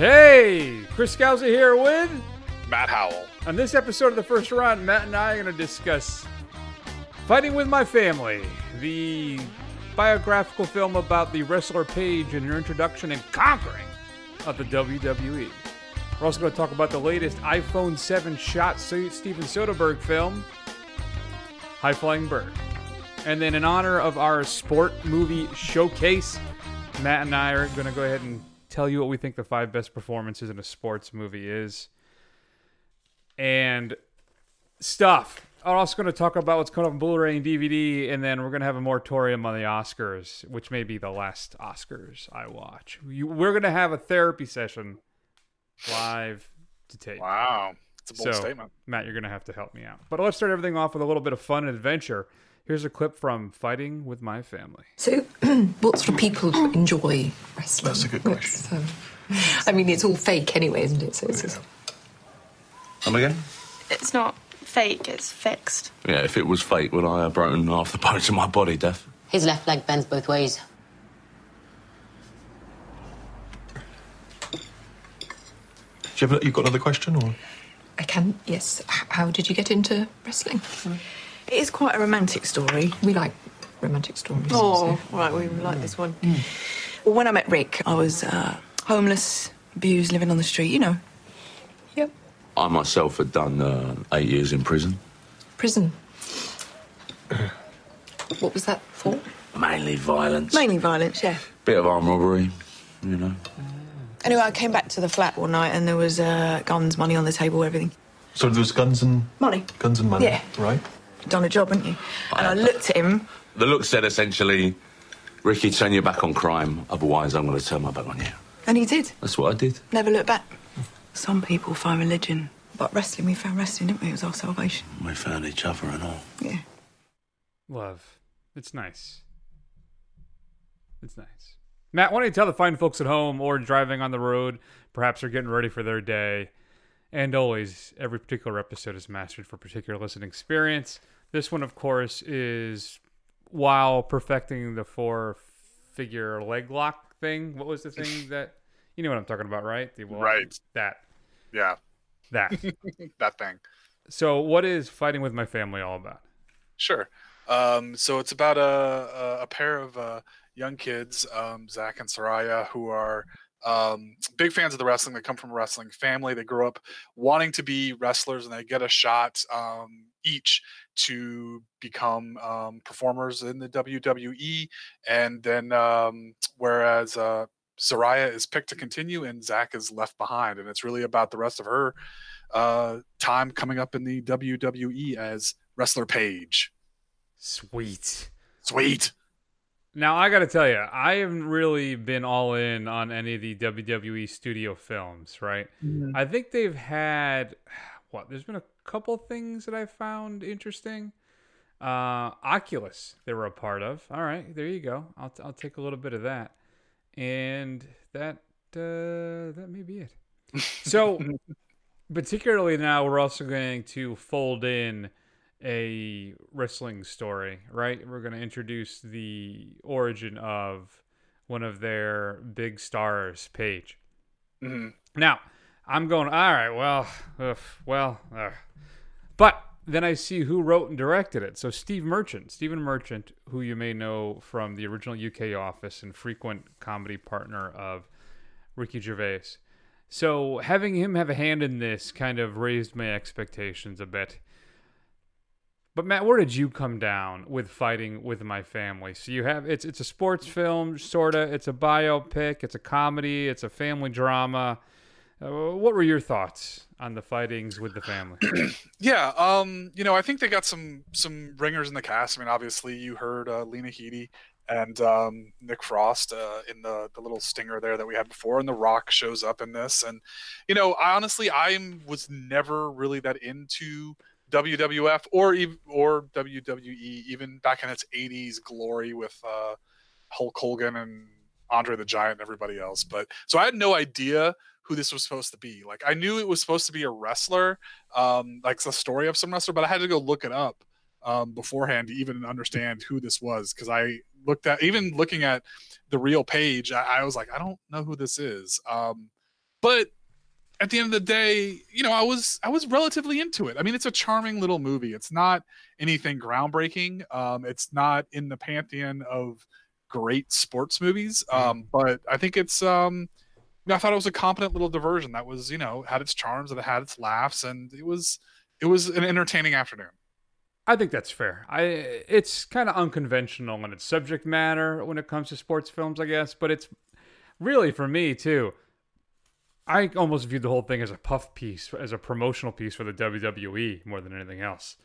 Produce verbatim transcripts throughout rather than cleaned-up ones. Hey, Chris Scalza here with Matt Howell. On this episode of The First Run, Matt and I are going to discuss Fighting With My Family, the biographical film about the wrestler Paige and her introduction and conquering of the W W E. We're also going to talk about the latest iPhone seven shot Steven Soderbergh film, High Flying Bird. And then in honor of our sport movie showcase, Matt and I are going to go ahead and tell you what we think the five best performances in a sports movie is. And stuff. I'm also going to talk about what's coming up on Blu-ray and D V D, and then we're going to have a moratorium on the Oscars, which may be the last Oscars I watch. We're going to have a therapy session live to tape. Wow. That's a bold so, statement. Matt, you're going to have to help me out. But let's start everything off with a little bit of fun and adventure. Here's a clip from Fighting With My Family. So, what sort of people enjoy wrestling? That's a good question. Um, I mean, it's all fake anyway, isn't it? So it's just... Come again? It's not fake, it's fixed. Yeah, if it was fake, would I have broken half the bones of my body, Def? His left leg bends both ways. Do you have, you've got another question, or...? I can, yes. How did you get into wrestling? It is quite a romantic story. We like romantic stories. Oh, so. Right, we like yeah. this one. Mm. Well, when I met Rick, I was uh, homeless, abused, living on the street, you know. Yep. I myself had done uh, eight years in prison. Prison? What was that for? Mainly violence. Mainly violence, yeah. Bit of armed robbery, you know. Anyway, I came back to the flat one night and there was uh, guns, money on the table, everything. So there was guns and... Money. Guns and money. Yeah. Right. Done a job, haven't you? And I, I looked at him. The look said essentially, Ricky, turn your back on crime, otherwise I'm going to turn my back on you. And he did. That's what I did. Never looked back. Some people find religion, but wrestling, we found wrestling, didn't we? It was our salvation. We found each other and all. Yeah. Love. It's nice. It's nice. Matt, why don't you tell the fine folks at home or driving on the road, perhaps they're getting ready for their day. And always, every particular episode is mastered for particular listening experience. This one, of course, is while perfecting the four-figure leg lock thing. What was the thing that... You know what I'm talking about, right? The, well, right. That. Yeah. That. That thing. So what is Fighting With My Family all about? Sure. Um, so it's about a, a, a pair of uh, young kids, um, Zach and Saraya, who are... Um, big fans of the wrestling. They come from a wrestling family. They grow up wanting to be wrestlers, and they get a shot um, each to become um, performers in the W W E. And then, um, whereas uh, Saraya is picked to continue, and Zach is left behind. And it's really about the rest of her uh, time coming up in the W W E as Wrestler Paige. Sweet, sweet. Now, I got to tell you, I haven't really been all in on any of the W W E studio films, right? Mm-hmm. I think they've had, what, there's been a couple things that I found interesting. Uh, Oculus, they were a part of. All right, there you go. I'll t- I'll take a little bit of that. And that uh, that may be it. So, particularly now, we're also going to fold in a wrestling story, right? We're going to introduce the origin of one of their big stars, Paige. Mm-hmm. Now, I'm going, all right, well, ugh, well, ugh. But then I see who wrote and directed it. So Steve Merchant, Stephen Merchant, who you may know from the original U K Office and frequent comedy partner of Ricky Gervais. So having him have a hand in this kind of raised my expectations a bit. But Matt, where did you come down with Fighting With My Family? So you have it's it's a sports film, sorta. It's a biopic. It's a comedy. It's a family drama. Uh, what were your thoughts on the Fightings With the Family? yeah, um, you know, I think they got some some ringers in the cast. I mean, obviously, you heard uh, Lena Headey and um, Nick Frost uh, in the the little stinger there that we had before, and The Rock shows up in this. And you know, I, honestly, I was never really that into W W F or or W W E, even back in its eighties glory with uh, Hulk Hogan and Andre the Giant and everybody else. But so I had no idea who this was supposed to be. Like, I knew it was supposed to be a wrestler, um, like the story of some wrestler, but I had to go look it up um, beforehand to even understand who this was, because I looked at, even looking at the real Paige, I, I was like, I don't know who this is. Um, But at the end of the day, you know, I was I was relatively into it. I mean, it's a charming little movie. It's not anything groundbreaking. Um, it's not in the pantheon of great sports movies. Um, but I think it's um, you know, I thought it was a competent little diversion that was, you know, had its charms and it had its laughs, and it was it was an entertaining afternoon. I think that's fair. I it's kind of unconventional in its subject matter when it comes to sports films, I guess. But it's really for me too. I almost viewed the whole thing as a puff piece, as a promotional piece for the W W E more than anything else.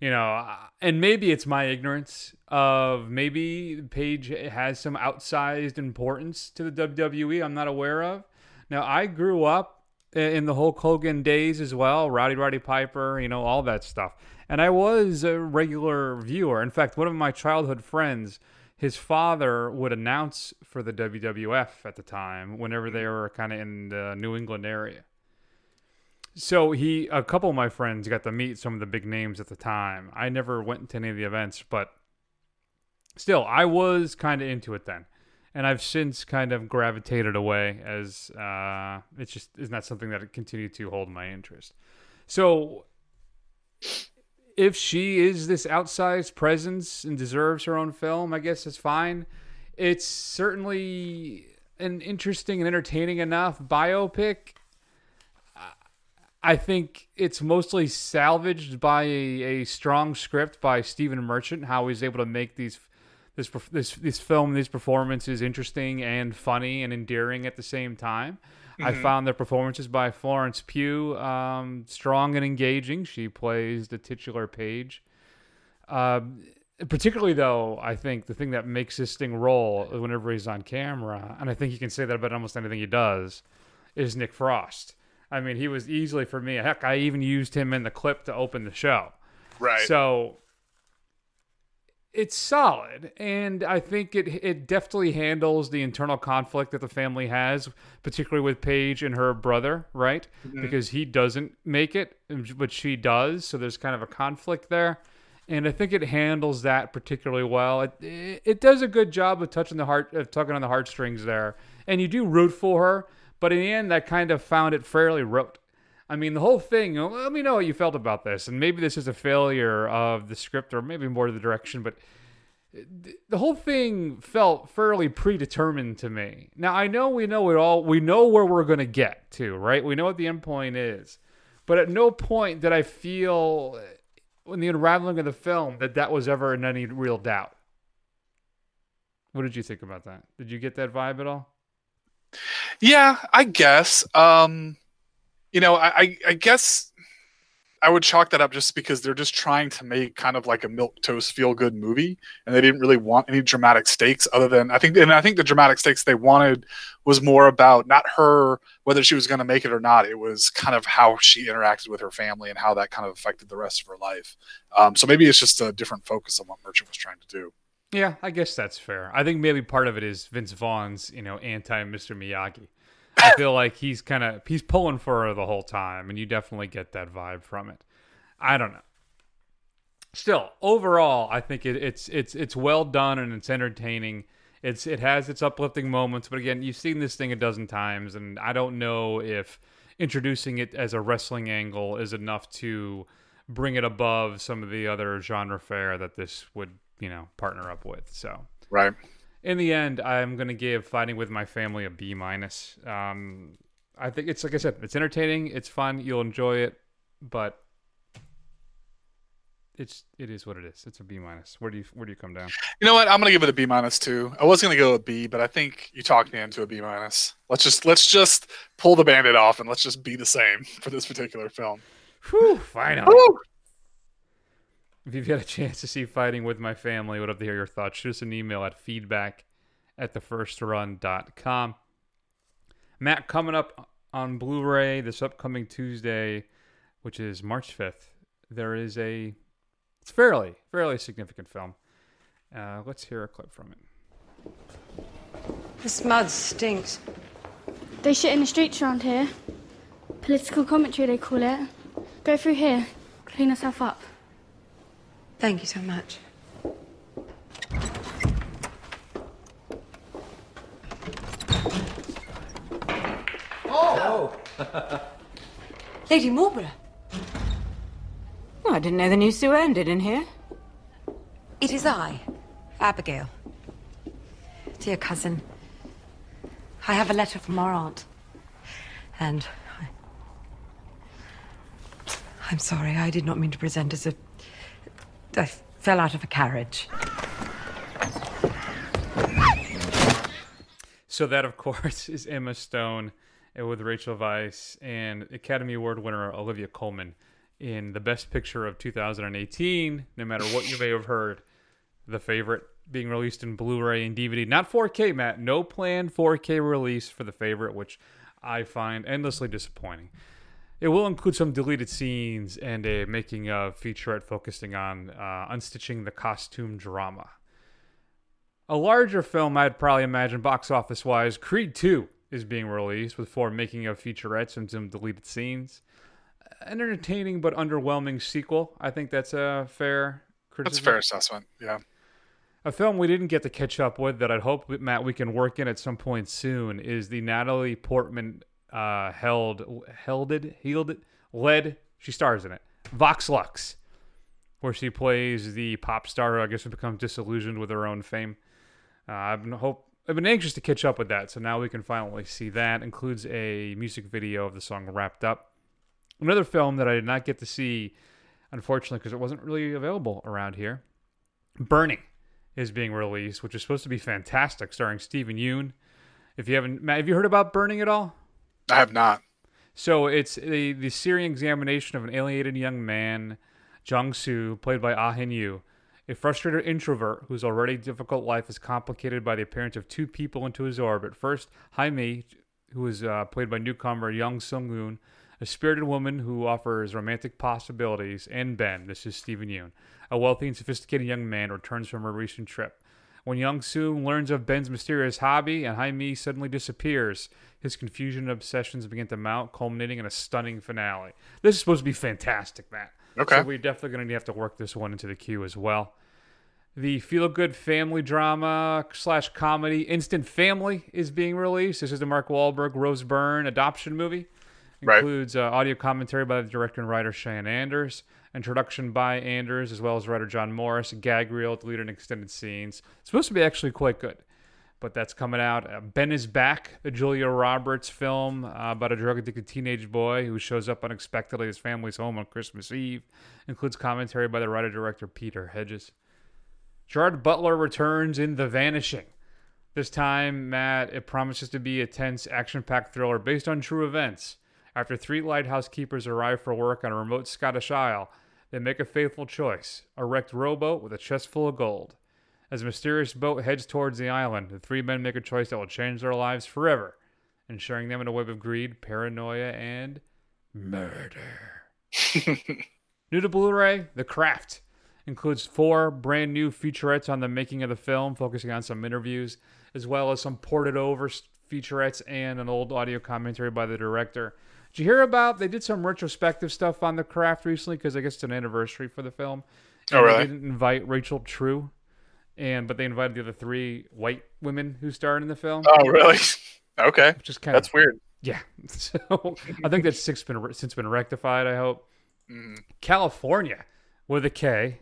You know, and maybe it's my ignorance of maybe Paige has some outsized importance to the W W E I'm not aware of. Now, I grew up in the Hulk Hogan days as well, Rowdy Roddy Piper, you know, all that stuff. And I was a regular viewer. In fact, one of my childhood friends, his father would announce for the W W F at the time whenever they were kind of in the New England area. So he, a couple of my friends got to meet some of the big names at the time. I never went to any of the events, but still, I was kind of into it then. And I've since kind of gravitated away as uh, it's just is not something that continued to hold my interest. So if she is this outsized presence and deserves her own film, I guess it's fine. It's certainly an interesting and entertaining enough biopic. I think it's mostly salvaged by a, a strong script by Stephen Merchant, how he's able to make these this this this film, these performances interesting and funny and endearing at the same time. Mm-hmm. I found the performances by Florence Pugh um, strong and engaging. She plays the titular Paige. Uh, particularly, though, I think the thing that makes this thing roll whenever he's on camera, and I think you can say that about almost anything he does, is Nick Frost. I mean, he was easily, for me, heck, I even used him in the clip to open the show. Right. So it's solid, and I think it it deftly handles the internal conflict that the family has, particularly with Paige and her brother, right? Mm-hmm. Because he doesn't make it, but she does, so there's kind of a conflict there, and I think it handles that particularly well. It it, it does a good job of touching the heart, of tugging on the heartstrings there, and you do root for her, but in the end, I kind of found it fairly rote. I mean, the whole thing, let me know how you felt about this. And maybe this is a failure of the script or maybe more of the direction, but the whole thing felt fairly predetermined to me. Now, I know we know it all. We know where we're going to get to, right? We know what the end point is. But at no point did I feel, in the unraveling of the film, that that was ever in any real doubt. What did you think about that? Did you get that vibe at all? Yeah, I guess. Um... You know, I, I guess I would chalk that up just because they're just trying to make kind of like a milquetoast feel-good movie, and they didn't really want any dramatic stakes other than I think. And I think the dramatic stakes they wanted was more about not her whether she was going to make it or not. It was kind of how she interacted with her family and how that kind of affected the rest of her life. Um, so maybe it's just a different focus on what Merchant was trying to do. Yeah, I guess that's fair. I think maybe part of it is Vince Vaughn's, you know, anti-Mister Miyagi. I feel like he's kind of, he's pulling for her the whole time, and you definitely get that vibe from it. I don't know. Still, overall, I think it, it's it's it's well done and it's entertaining. It's It has its uplifting moments, but again, you've seen this thing a dozen times, and I don't know if introducing it as a wrestling angle is enough to bring it above some of the other genre fare that this would, you know, partner up with. So right. In the end, I'm going to give Fighting With My Family a B minus. Um, I think it's, like I said, it's entertaining. It's fun. You'll enjoy it, but it's, it is what it is. It's a B minus. Where do you, where do you come down? You know what? I'm going to give it a B minus too. I was going to go a B, but I think you talked me into a B minus. Let's just, let's just pull the Band-Aid off and let's just be the same for this particular film. Whew, finally. Woo! If you've got a chance to see Fighting With My Family, would love to hear your thoughts. Shoot us an email at feedback at the first run dot com. Matt, coming up on Blu-ray this upcoming Tuesday, which is March fifth, there is a it's fairly, fairly significant film. Uh, let's hear a clip from it. This mud stinks. They shit in the streets around here. Political commentary, they call it. Go through here, clean yourself up. Thank you so much. Oh! Lady Marlborough. Well, I didn't know the new Sue Ann did in here. It is I, Abigail. Dear cousin, I have a letter from our aunt. And I... I'm sorry, I did not mean to present as a... I fell out of a carriage. So that, of course, is Emma Stone with Rachel Weisz and Academy Award winner Olivia Colman in the Best Picture of two thousand eighteen, no matter what you may have heard. The Favourite being released in Blu-ray and D V D. Not four K, Matt. No planned four K release for The Favourite, which I find endlessly disappointing. It will include some deleted scenes and a making of featurette focusing on uh, unstitching the costume drama. A larger film, I'd probably imagine, box office-wise, Creed two is being released with four making of featurettes and some deleted scenes. An entertaining but underwhelming sequel. I think that's a fair criticism. That's a fair assessment, yeah. A film we didn't get to catch up with that I'd hope, Matt, we can work in at some point soon is the Natalie Portman uh, held, held it, healed it, led, she stars in it, Vox Lux, where she plays the pop star who I guess has become disillusioned with her own fame. Uh, I've been hope I've been anxious to catch up with that, so now we can finally see that. Includes a music video of the song Wrapped Up. Another film that I did not get to see, unfortunately, because it wasn't really available around here. Burning is being released, which is supposed to be fantastic, starring Steven Yeun. If you haven't, Matt, have you heard about Burning at all? I have not. So it's the, the searing examination of an alienated young man, Jung-soo, played by Ah-in Yoo. A frustrated introvert whose already difficult life is complicated by the appearance of two people into his orbit. First, Jaime, who is uh, played by newcomer Young Sung-woon, a spirited woman who offers romantic possibilities, and Ben, this is Steven Yeun, a wealthy and sophisticated young man returns from a recent trip. When Young-soo learns of Ben's mysterious hobby and Jaime suddenly disappears, his confusion and obsessions begin to mount, culminating in a stunning finale. This is supposed to be fantastic, Matt. Okay. So we're definitely going to have to work this one into the queue as well. The feel-good family drama slash comedy Instant Family is being released. This is the Mark Wahlberg, Rose Byrne adoption movie. Includes right. uh, audio commentary by the director and writer Cheyenne Anders, introduction by Anders, as well as writer John Morris, gag reel, deleted and extended scenes. It's supposed to be actually quite good, but that's coming out. Uh, Ben is Back, the Julia Roberts film uh, about a drug-addicted teenage boy who shows up unexpectedly at his family's home on Christmas Eve. Includes commentary by the writer-director Peter Hedges. Gerard Butler returns in The Vanishing. This time, Matt, it promises to be a tense, action-packed thriller based on true events. After three lighthouse keepers arrive for work on a remote Scottish isle, they make a fateful choice, a wrecked rowboat with a chest full of gold. As a mysterious boat heads towards the island, the three men make a choice that will change their lives forever, ensuring them in a web of greed, paranoia, and murder. New to Blu-ray, The Craft includes four brand new featurettes on the making of the film, focusing on some interviews, as well as some ported over featurettes and an old audio commentary by the director. Did you hear about, they did some retrospective stuff on The Craft recently because I guess it's an anniversary for the film. And oh, really? They didn't invite Rachel True, and but they invited the other three white women who starred in the film. Oh, really? Okay. Which is kind that's of, weird. Yeah. So I think that's since been, since been rectified, I hope. Mm. California with a K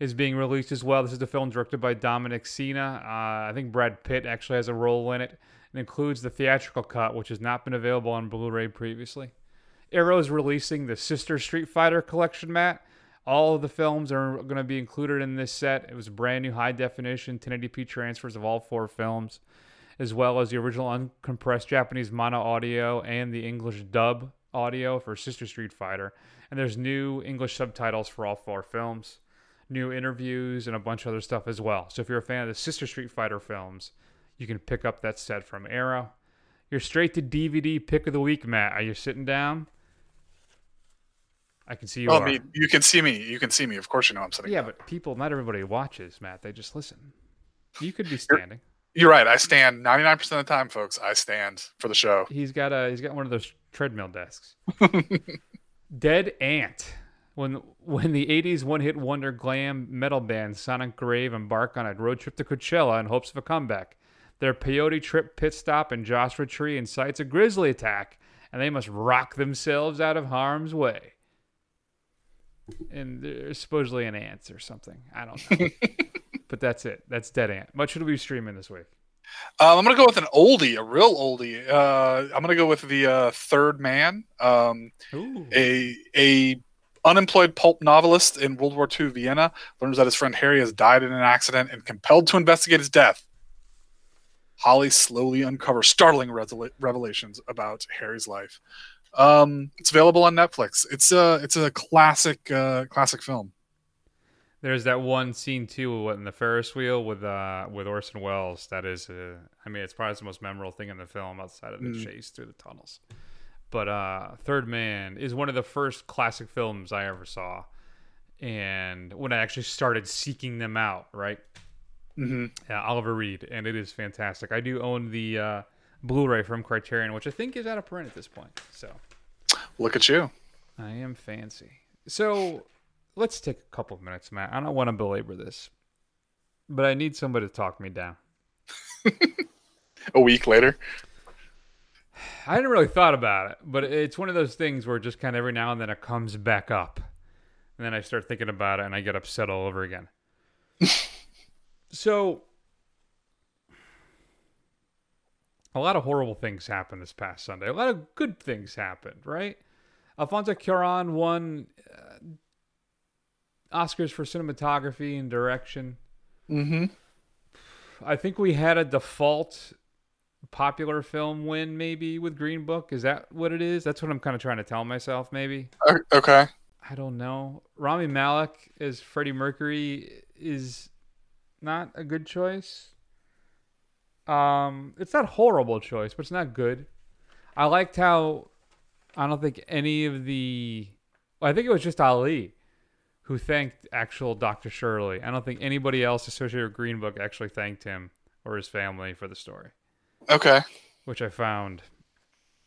is being released as well. This is the film directed by Dominic Sena. Uh, I think Brad Pitt actually has a role in it. It includes the theatrical cut, which has not been available on Blu-ray previously. Arrow is releasing the Sister Street Fighter collection, Matt. All of the films are going to be included in this set. It was a brand new high-definition ten eighty p transfers of all four films, as well as the original uncompressed Japanese mono audio and the English dub audio for Sister Street Fighter. And there's new English subtitles for all four films, new interviews, and a bunch of other stuff as well. So if you're a fan of the Sister Street Fighter films, you can pick up that set from Arrow. Your straight-to-D V D pick of the week, Matt. Are you sitting down? I can see you well, are. Me, you can see me. You can see me. Of course you know I'm sitting yeah, down. Yeah, but people, not everybody watches, Matt. They just listen. You could be standing. You're, you're right. I stand ninety-nine percent of the time, folks. I stand for the show. He's got a, he's got one of those treadmill desks. Dead Ant. When when the eighties one-hit wonder glam metal band Sonic Grave embark on a road trip to Coachella in hopes of a comeback. Their peyote trip pit stop in Joshua Tree incites a grisly attack, and they must rock themselves out of harm's way. And there's supposedly an ant or something. I don't know. But that's it. That's Dead Ant. What should we be streaming this week? Uh, I'm going to go with an oldie, a real oldie. Uh, I'm going to go with the uh, Third Man, um, a a unemployed pulp novelist in World War Two Vienna learns that his friend Harry has died in an accident and compelled to investigate his death. Holly slowly uncovers startling resol- revelations about Harry's life. Um, it's available on Netflix. It's a it's a classic uh, classic film. There's that one scene too in the Ferris wheel with uh, with Orson Welles. That is, uh, I mean, it's probably the most memorable thing in the film outside of the mm. chase through the tunnels. But uh, Third Man is one of the first classic films I ever saw, and when I actually started seeking them out, right? Mm-hmm. Yeah, Oliver Reed, and it is fantastic. I do own the uh, Blu-ray from Criterion, which I think is out of print at this point. So, look at you! I am fancy. So. Let's take a couple of minutes, Matt. I don't want to belabor this, but I need somebody to talk me down. A week later? I hadn't really thought about it, but it's one of those things where just kind of every now and then it comes back up. And then I start thinking about it and I get upset all over again. So, a lot of horrible things happened this past Sunday. A lot of good things happened, right? Alfonso Cuarón won... Uh, Oscars for cinematography and direction. Mm-hmm. I think we had a default popular film win maybe with Green Book. Is that what it is? That's what I'm kind of trying to tell myself maybe. Okay. I don't know. Rami Malek as Freddie Mercury is not a good choice. Um, it's not a horrible choice, but it's not good. I liked how I don't think any of the... Well, I think it was just Ali who thanked actual Doctor Shirley. I don't think anybody else associated with Green Book actually thanked him or his family for the story. Okay. Which I found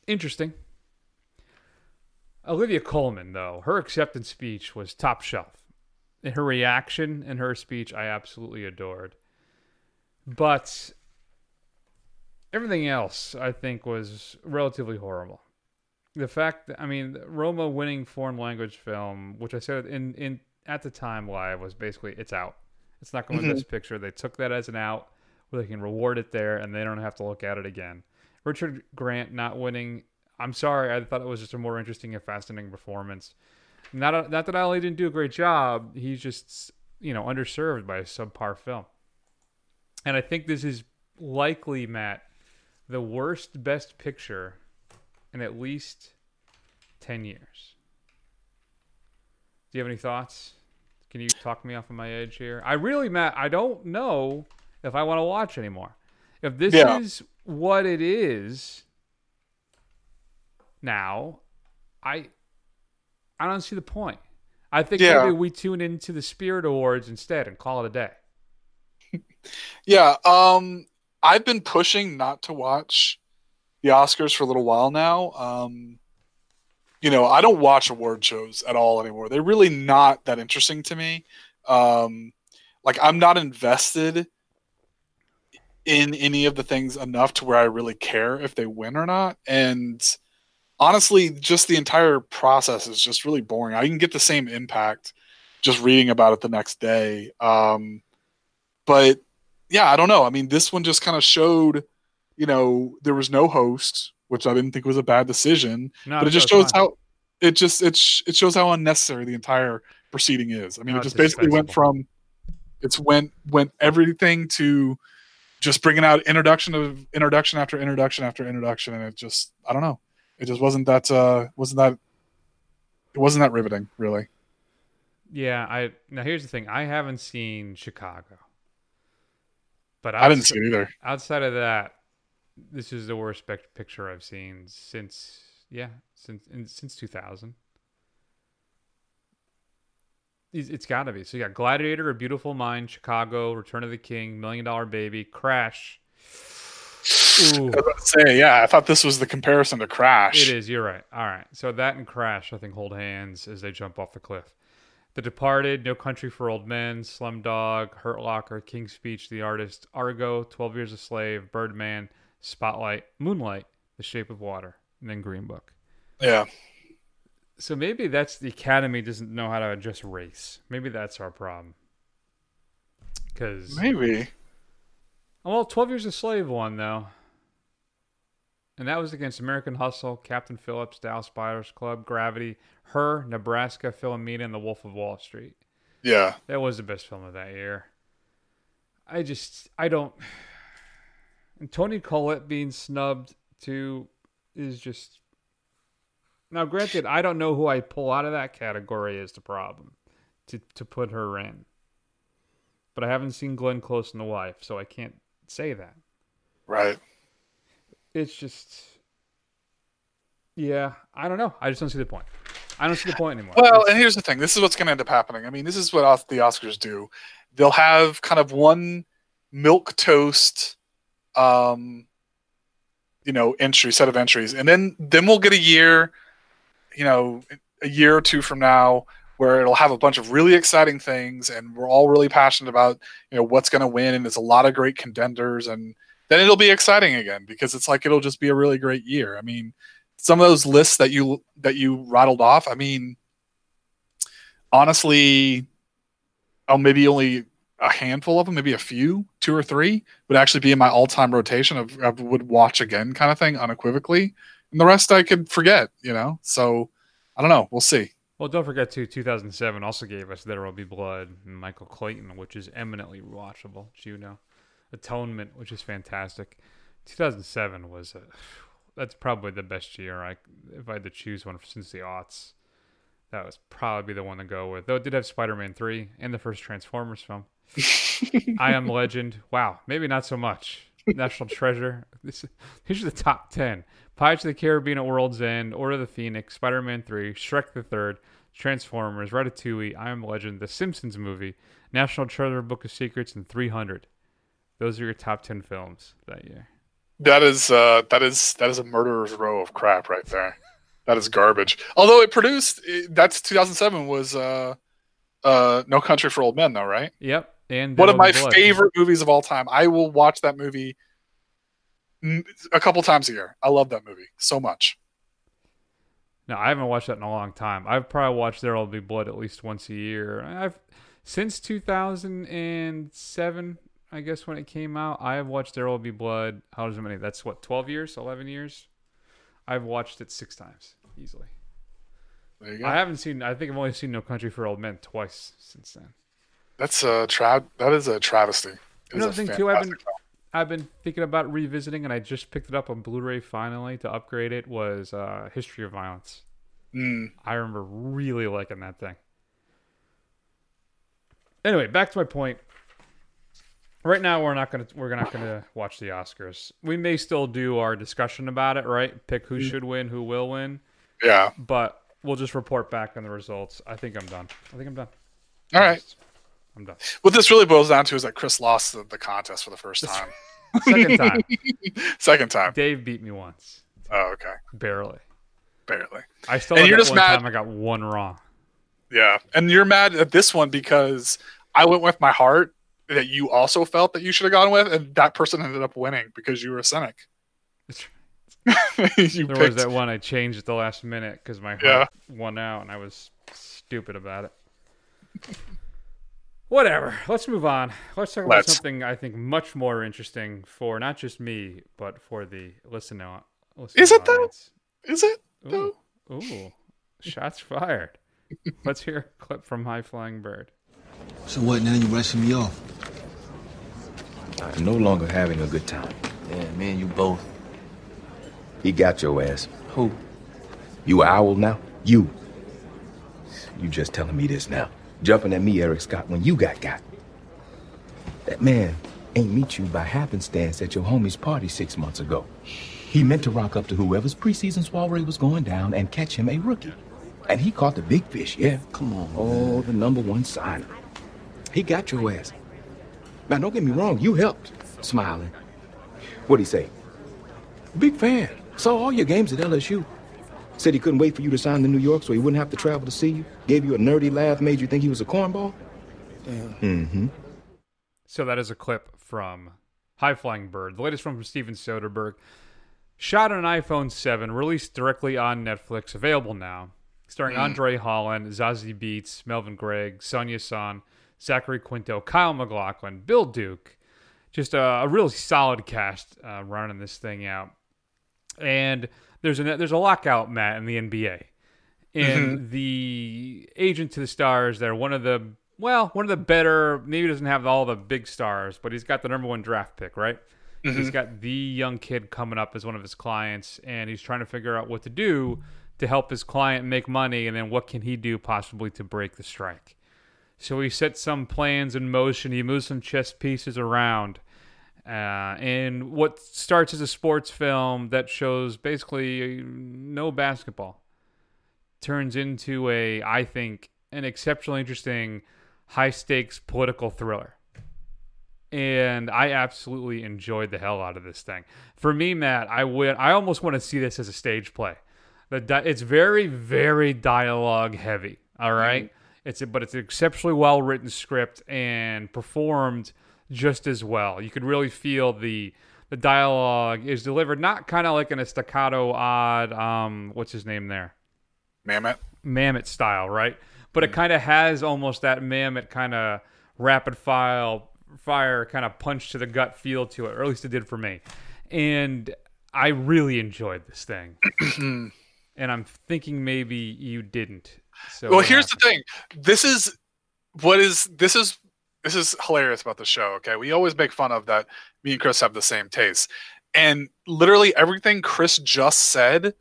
interesting. Olivia Colman, though, her acceptance speech was top shelf. Her reaction and her speech I absolutely adored. But everything else, I think, was relatively horrible. The fact that, I mean, Roma winning foreign language film, which I said in, in at the time live, was basically, it's out. It's not going mm-hmm. to this picture. They took that as an out where they can reward it there and they don't have to look at it again. Richard Grant not winning. I'm sorry. I thought it was just a more interesting and fascinating performance. Not a, not that Ali didn't do a great job. He's just, you know, underserved by a subpar film. And I think this is likely, Matt, the worst best picture in at least ten years. Do you have any thoughts? Can you talk me off of my edge here? I really, Matt, I don't know if I want to watch anymore. If this yeah. is what it is now, I I don't see the point. I think yeah. maybe we tune into the Spirit Awards instead and call it a day. yeah, um, I've been pushing not to watch the Oscars for a little while now. Um, you know, I don't watch award shows at all anymore. They're really not that interesting to me. Um, like I'm not invested in any of the things enough to where I really care if they win or not. And honestly, just the entire process is just really boring. I can get the same impact just reading about it the next day. Um, but yeah, I don't know. I mean, this one just kind of showed, you know, there was no host, which I didn't think was a bad decision, no, but it just so shows fine. how it just, it, sh- it shows how unnecessary the entire proceeding is. I mean, no, it just basically went from, it's went, went everything to just bringing out introduction of introduction after introduction after introduction. And it just, I don't know. It just wasn't that, uh, wasn't that, it wasn't that riveting really. Yeah. I, now here's the thing. I haven't seen Chicago, but outside, I didn't see it either. Outside of that, this is the worst picture I've seen since, yeah, since since two thousand. It's, it's got to be. So you got Gladiator, A Beautiful Mind, Chicago, Return of the King, Million Dollar Baby, Crash. Ooh. I was about to say, yeah, I thought this was the comparison to Crash. It is, you're right. All right, so that and Crash, I think, hold hands as they jump off the cliff. The Departed, No Country for Old Men, Slumdog, Hurt Locker, King's Speech, The Artist, Argo, twelve Years a Slave, Birdman, Spotlight, Moonlight, The Shape of Water, and then Green Book. Yeah. So maybe that's the Academy doesn't know how to address race. Maybe that's our problem. Cause maybe. Well, twelve Years a Slave won, though. And that was against American Hustle, Captain Phillips, Dallas Buyers Club, Gravity, Her, Nebraska, Philomena, and The Wolf of Wall Street. Yeah. That was the best film of that year. I just, I don't. And Tony Collette being snubbed, too, is just. Now, granted, I don't know who I pull out of that category is the problem to, to put her in. But I haven't seen Glenn Close and the Wife, so I can't say that. Right. It's just, yeah, I don't know. I just don't see the point. I don't see the point anymore. Well, it's... and here's the thing. This is what's going to end up happening. I mean, this is what the Oscars do. They'll have kind of one milquetoast, um, you know, entry, set of entries. And then, then we'll get a year, you know, a year or two from now where it'll have a bunch of really exciting things. And we're all really passionate about, you know, what's going to win. And there's a lot of great contenders, and then it'll be exciting again, because it's like, it'll just be a really great year. I mean, some of those lists that you, that you rattled off, I mean, honestly, oh, maybe only a handful of them, maybe a few, two or three would actually be in my all time rotation of, of would watch again kind of thing unequivocally. And the rest I could forget, you know? So I don't know. We'll see. Well, don't forget too, two thousand seven also gave us There Will Be Blood and Michael Clayton, which is eminently watchable, as you know. Atonement, which is fantastic. two thousand seven was a, that's probably the best year. I, if I had to choose one since the aughts, that was probably the one to go with. Though it did have Spider-Man three and the first Transformers film. I Am Legend. Wow, maybe not so much. National Treasure. This these are the top ten: Pirates of the Caribbean at World's End, Order of the Phoenix, Spider-Man three, Shrek the Third, Transformers, Ratatouille, I Am Legend, The Simpsons Movie, National Treasure, Book of Secrets, and three hundred. Those are your top ten films that year. That is uh, that is that is a murderer's row of crap right there. That is garbage. Although it produced, it, that's two thousand seven was uh, uh, No Country for Old Men, though, right? Yep. And one of my blood. favorite movies of all time. I will watch that movie a couple times a year. I love that movie so much. No, I haven't watched that in a long time. I've probably watched There Will Be Blood at least once a year. I've since two thousand seven. I guess when it came out, I have watched There Will Be Blood. How does it many? That's what, twelve years, eleven years? I've watched it six times easily. There you go. I haven't seen, I think I've only seen No Country for Old Men twice since then. That's a tra- that is a travesty. Another thing too, I've been, I've been thinking about revisiting, and I just picked it up on Blu-ray finally to upgrade it, was uh, History of Violence. Mm. I remember really liking that thing. Anyway, back to my point. Right now, we're not gonna we're not gonna watch the Oscars. We may still do our discussion about it, right? Pick who should win, who will win. Yeah. But we'll just report back on the results. I think I'm done. I think I'm done. All right. I'm done. What this really boils down to is that Chris lost the, the contest for the first time. Second time. Second time. Dave beat me once. Oh, okay. Barely. Barely. I still. And you're just one mad. Time I got one wrong. Yeah, and you're mad at this one because I went with my heart. That you also felt that you should have gone with, and that person ended up winning because you were a cynic. you there picked... was that one I changed at the last minute because my heart yeah. won out, and I was stupid about it. Whatever. Let's move on. Let's talk about Let's. something I think much more interesting for not just me, but for the listener. listener Is it audience. though? Is it? Ooh. Though? Ooh. Shots fired. Let's hear a clip from High Flying Bird. So what now? You rushing me off? I'm no longer having a good time. Yeah, me and you both. He got your ass. Who? You owl now? You. You just telling me this now. Jumping at me, Eric Scott, when you got got. That man ain't meet you by happenstance at your homie's party six months ago. He meant to rock up to whoever's preseason soiree was going down and catch him a rookie. And he caught the big fish, yeah? Come on. Oh, the number one signer. He got your ass. Now, don't get me wrong. You helped. Smiling. What'd he say? Big fan. Saw all your games at L S U. Said he couldn't wait for you to sign to New York so he wouldn't have to travel to see you. Gave you a nerdy laugh. Made you think he was a cornball. Yeah. Mm-hmm. So that is a clip from High Flying Bird. The latest one from Steven Soderbergh. Shot on an iPhone seven, released directly on Netflix, available now. Starring mm. Andre Holland, Zazie Beetz, Melvin Gregg, Sonia Son, Zachary Quinto, Kyle MacLachlan, Bill Duke. Just a, a really solid cast uh, running this thing out. And there's a, there's a lockout, Matt, in the N B A. And mm-hmm. the agent to the stars there, one of the, well, one of the better, maybe doesn't have all the big stars, but he's got the number one draft pick, right? Mm-hmm. He's got the young kid coming up as one of his clients, and he's trying to figure out what to do to help his client make money, and then what can he do possibly to break the strike. So he sets some plans in motion. He moves some chess pieces around. Uh, and what starts as a sports film that shows basically no basketball turns into a, I think, an exceptionally interesting high-stakes political thriller. And I absolutely enjoyed the hell out of this thing. For me, Matt, I would, I almost want to see this as a stage play. The di- it's very, very dialogue heavy. All right, mm-hmm. it's a, but it's an exceptionally well written script and performed just as well. You could really feel the the dialogue is delivered not kind of like in a staccato, odd um, what's his name there, Mamet, Mamet style, right? But mm-hmm. it kind of has almost that Mamet kind of rapid file. fire kind of punch to the gut feel to it, or at least it did for me. And I really enjoyed this thing. And I'm thinking maybe you didn't. So well, here's happened? the thing. This is what is this is this is hilarious about the show, okay? We always make fun of that me and Chris have the same taste. And literally everything Chris just said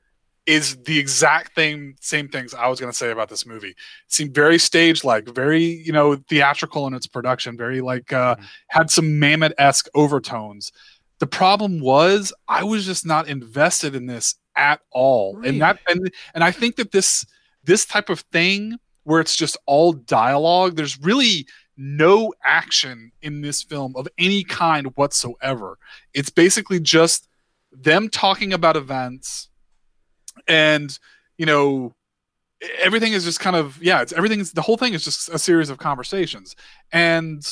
is the exact thing, same things I was going to say about this movie. It seemed very stage-like, very, you know, theatrical in its production, very like, uh, mm-hmm. had some Mamet-esque overtones. The problem was I was just not invested in this at all. Really? And that, and, and I think that this, this type of thing where it's just all dialogue, there's really no action in this film of any kind whatsoever. It's basically just them talking about events. And, you know, everything is just kind of, yeah, it's everything's, the whole thing is just a series of conversations. And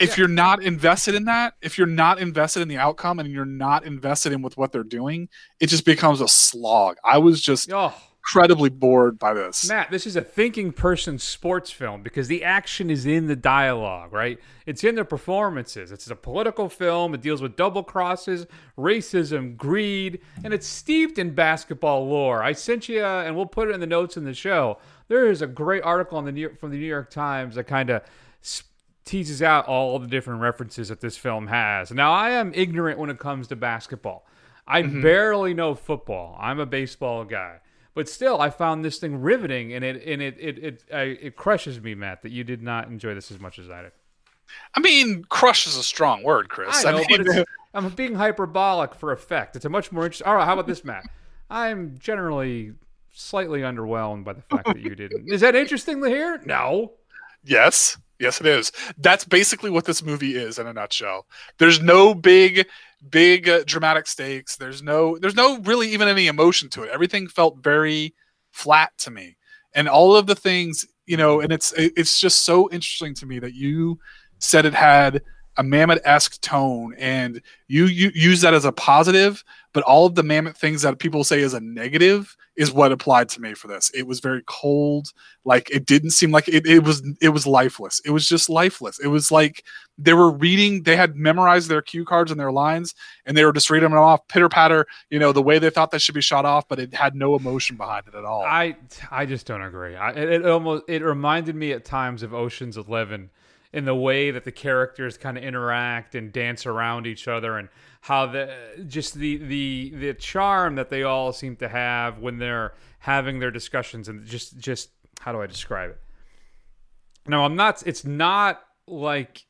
if yeah. you're not invested in that, if you're not invested in the outcome and you're not invested in with what they're doing, it just becomes a slog. I was just oh. incredibly bored by this. Matt, this is a thinking person sports film because the action is in the dialogue, right? It's in their performances. It's a political film. It deals with double crosses, racism, greed, and it's steeped in basketball lore. I sent you, a, and we'll put it in the notes in the show. There is a great article on the New York, from the New York Times that kind of sp- teases out all the different references that this film has. Now, I am ignorant when it comes to basketball. I mm-hmm. barely know football. I'm a baseball guy. But still, I found this thing riveting, and it and it it it, I, it crushes me, Matt, that you did not enjoy this as much as I did. I mean, crush is a strong word, Chris. I know, I mean, but it's, I'm being hyperbolic for effect. It's a much more interesting... All right, how about this, Matt? I'm generally slightly underwhelmed by the fact that you didn't. Is that interesting to hear? No. Yes. Yes, it is. That's basically what this movie is in a nutshell. There's no big... Big uh, dramatic stakes. There's no, there's no really even any emotion to it. Everything felt very flat to me, and all of the things, you know. And it's, it's just so interesting to me that you said it had a Mamet-esque tone, and you, you use that as a positive. But all of the Mamet things that people say is a negative is what applied to me for this. It was very cold. Like it didn't seem like it. It was, it was lifeless. It was just lifeless. It was like. They were reading, they had memorized their cue cards and their lines, and they were just reading them off, pitter-patter, you know, the way they thought they should be shot off, but it had no emotion behind it at all. I I just don't agree. I, it, it almost it reminded me at times of Ocean's Eleven in the way that the characters kind of interact and dance around each other and how the just the, the the charm that they all seem to have when they're having their discussions and just, just how do I describe it? No, I'm not, it's not like...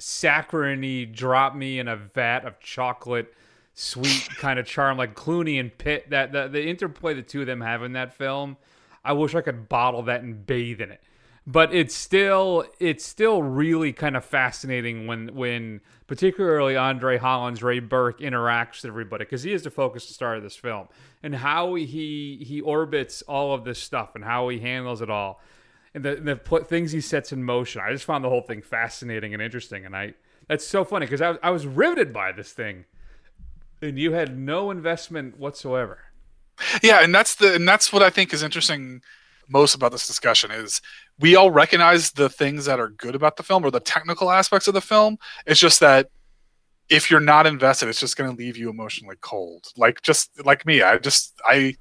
saccharine drop me in a vat of chocolate sweet kind of charm like Clooney and Pitt, that the, the interplay the two of them have in that film. I wish I could bottle that and bathe in it, but it's still it's still really kind of fascinating when when particularly Andre Holland's Ray Burke interacts with everybody, because he is the focus and star of this film, and how he he orbits all of this stuff and how he handles it all. And the, the pl- things he sets in motion. I just found the whole thing fascinating and interesting. And I that's so funny because I, I was riveted by this thing. And you had no investment whatsoever. Yeah, and that's the and that's what I think is interesting most about this discussion is we all recognize the things that are good about the film or the technical aspects of the film. It's just that if you're not invested, it's just going to leave you emotionally cold. Like just like me, I just I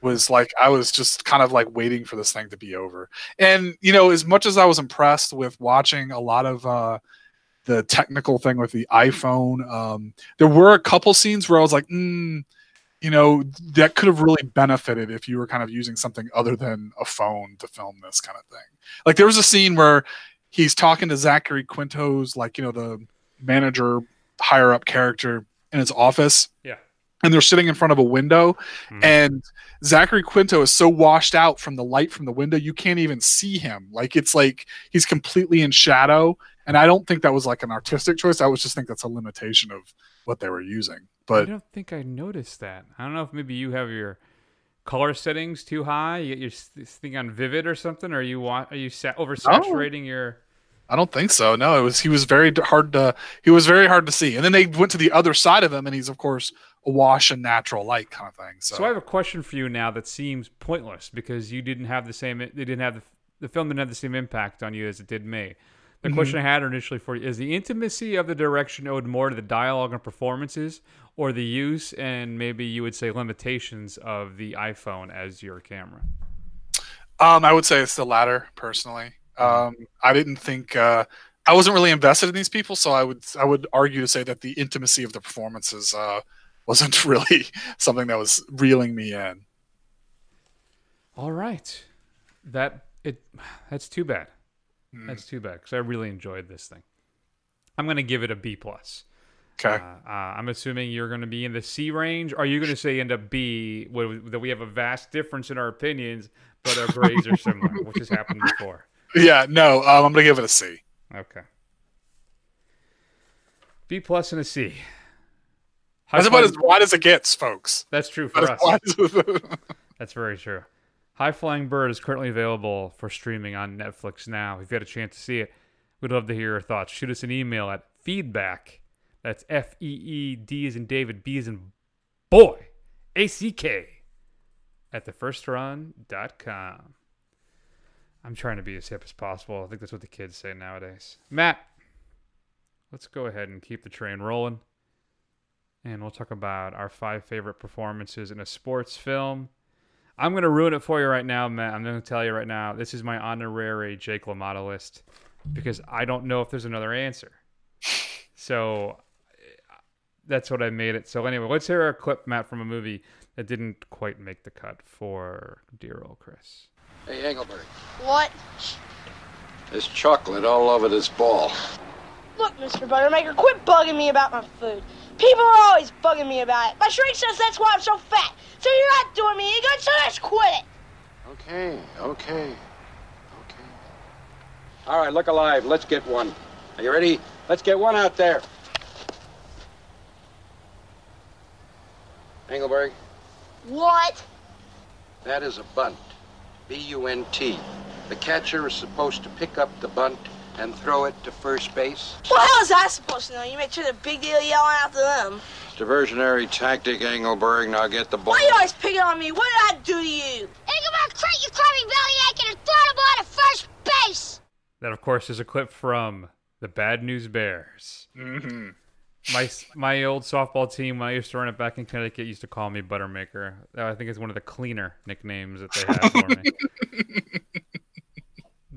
was like I was just kind of like waiting for this thing to be over. And you know, as much as I was impressed with watching a lot of uh, the technical thing with the iPhone, um, there were a couple scenes where I was like, mm, you know, that could have really benefited if you were kind of using something other than a phone to film this kind of thing. Like there was a scene where he's talking to Zachary Quinto's, like, you know, the manager, higher up character in his office. Yeah. And they're sitting in front of a window mm. and Zachary Quinto is so washed out from the light from the window, you can't even see him. Like, it's like he's completely in shadow. And I don't think that was like an artistic choice. I was just think that's a limitation of what they were using. But I don't think I noticed that. I don't know if maybe you have your color settings too high. You get your thing on vivid or something, or you want are you sat oversaturating no, your? I don't think so. No, it was he was very hard to he was very hard to see. And then they went to the other side of him, and he's of course awash in natural light, kind of thing. So, so I have a question for you now that seems pointless because you didn't have the same. They didn't have the, the film didn't have the same impact on you as it did me. The mm-hmm. question I had initially for you is the intimacy of the direction owed more to the dialogue and performances or the use and maybe you would say limitations of the iPhone as your camera? Um, I would say it's the latter, personally. Um, I didn't think uh, I wasn't really invested in these people, so I would I would argue to say that the intimacy of the performances uh, wasn't really something that was reeling me in. All right, that it that's too bad. That's too bad because I really enjoyed this thing. I'm going to give it a B plus. Okay. Uh, uh, I'm assuming you're going to be in the C range. Are you going to say end up B, that we have a vast difference in our opinions, but our grades are similar, which has happened before? Yeah, no, um, I'm going to give it a C. Okay. B plus and a C. High That's flying... about as wide as it gets, folks. That's true for about us. As... That's very true. High Flying Bird is currently available for streaming on Netflix now. If you had a chance to see it, we'd love to hear your thoughts. Shoot us an email at feedback. That's F E E D as in David, B as in boy, A C K at the first run dot com. I'm trying to be as hip as possible. I think that's what the kids say nowadays. Matt, let's go ahead and keep the train rolling. And we'll talk about our five favorite performances in a sports film. I'm going to ruin it for you right now, Matt. I'm going to tell you right now, this is my honorary Jake LaMotta list because I don't know if there's another answer. So that's what I made it. So anyway, let's hear a clip, Matt, from a movie that didn't quite make the cut for dear old Chris. Hey, Engelberg. What? There's chocolate all over this ball. Look, Mister Buttermaker, quit bugging me about my food. People are always bugging me about it. My shrink says that's why I'm so fat. So you're not doing me any good, so let's quit it. Okay, okay, okay. All right, look alive. Let's get one. Are you ready? Let's get one out there. Engelberg. What? That is a bunt. B U N T. The catcher is supposed to pick up the bunt and throw it to first base. Well, how was I supposed to know? You make sure the big deal yelling after them. Diversionary tactic, Engelberg. Now get the ball. Why are you always picking on me? What did I do to you? Engelberg, crack your crummy belly aching and throw the ball to first base. That, of course, is a clip from the Bad News Bears. Mm-hmm. My my old softball team, when I used to run it back in Connecticut, used to call me Buttermaker. I think it's one of the cleaner nicknames that they have for me.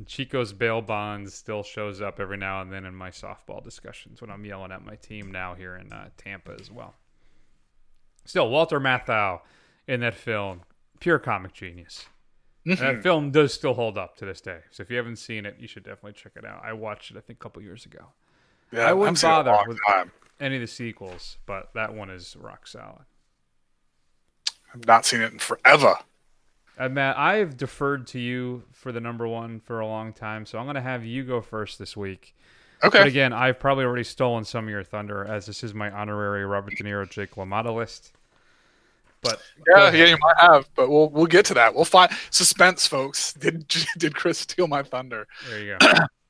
Chico's bail bonds still shows up every now and then in my softball discussions when I'm yelling at my team now here in uh, Tampa as well. Still, Walter Matthau in that film, pure comic genius. Mm-hmm. That film does still hold up to this day. So if you haven't seen it, you should definitely check it out. I watched it, I think, a couple years ago. Yeah, I wouldn't bother with time. any of the sequels, but that one is rock solid. I've not seen it in forever. Uh, Matt, I've deferred to you for the number one for a long time, so I'm going to have you go first this week. Okay. But again, I've probably already stolen some of your thunder, as this is my honorary Robert De Niro, Jake LaMotta list. But yeah, yeah, you might have, but we'll we'll get to that. We'll find suspense, folks. Did did Chris steal my thunder? There you go.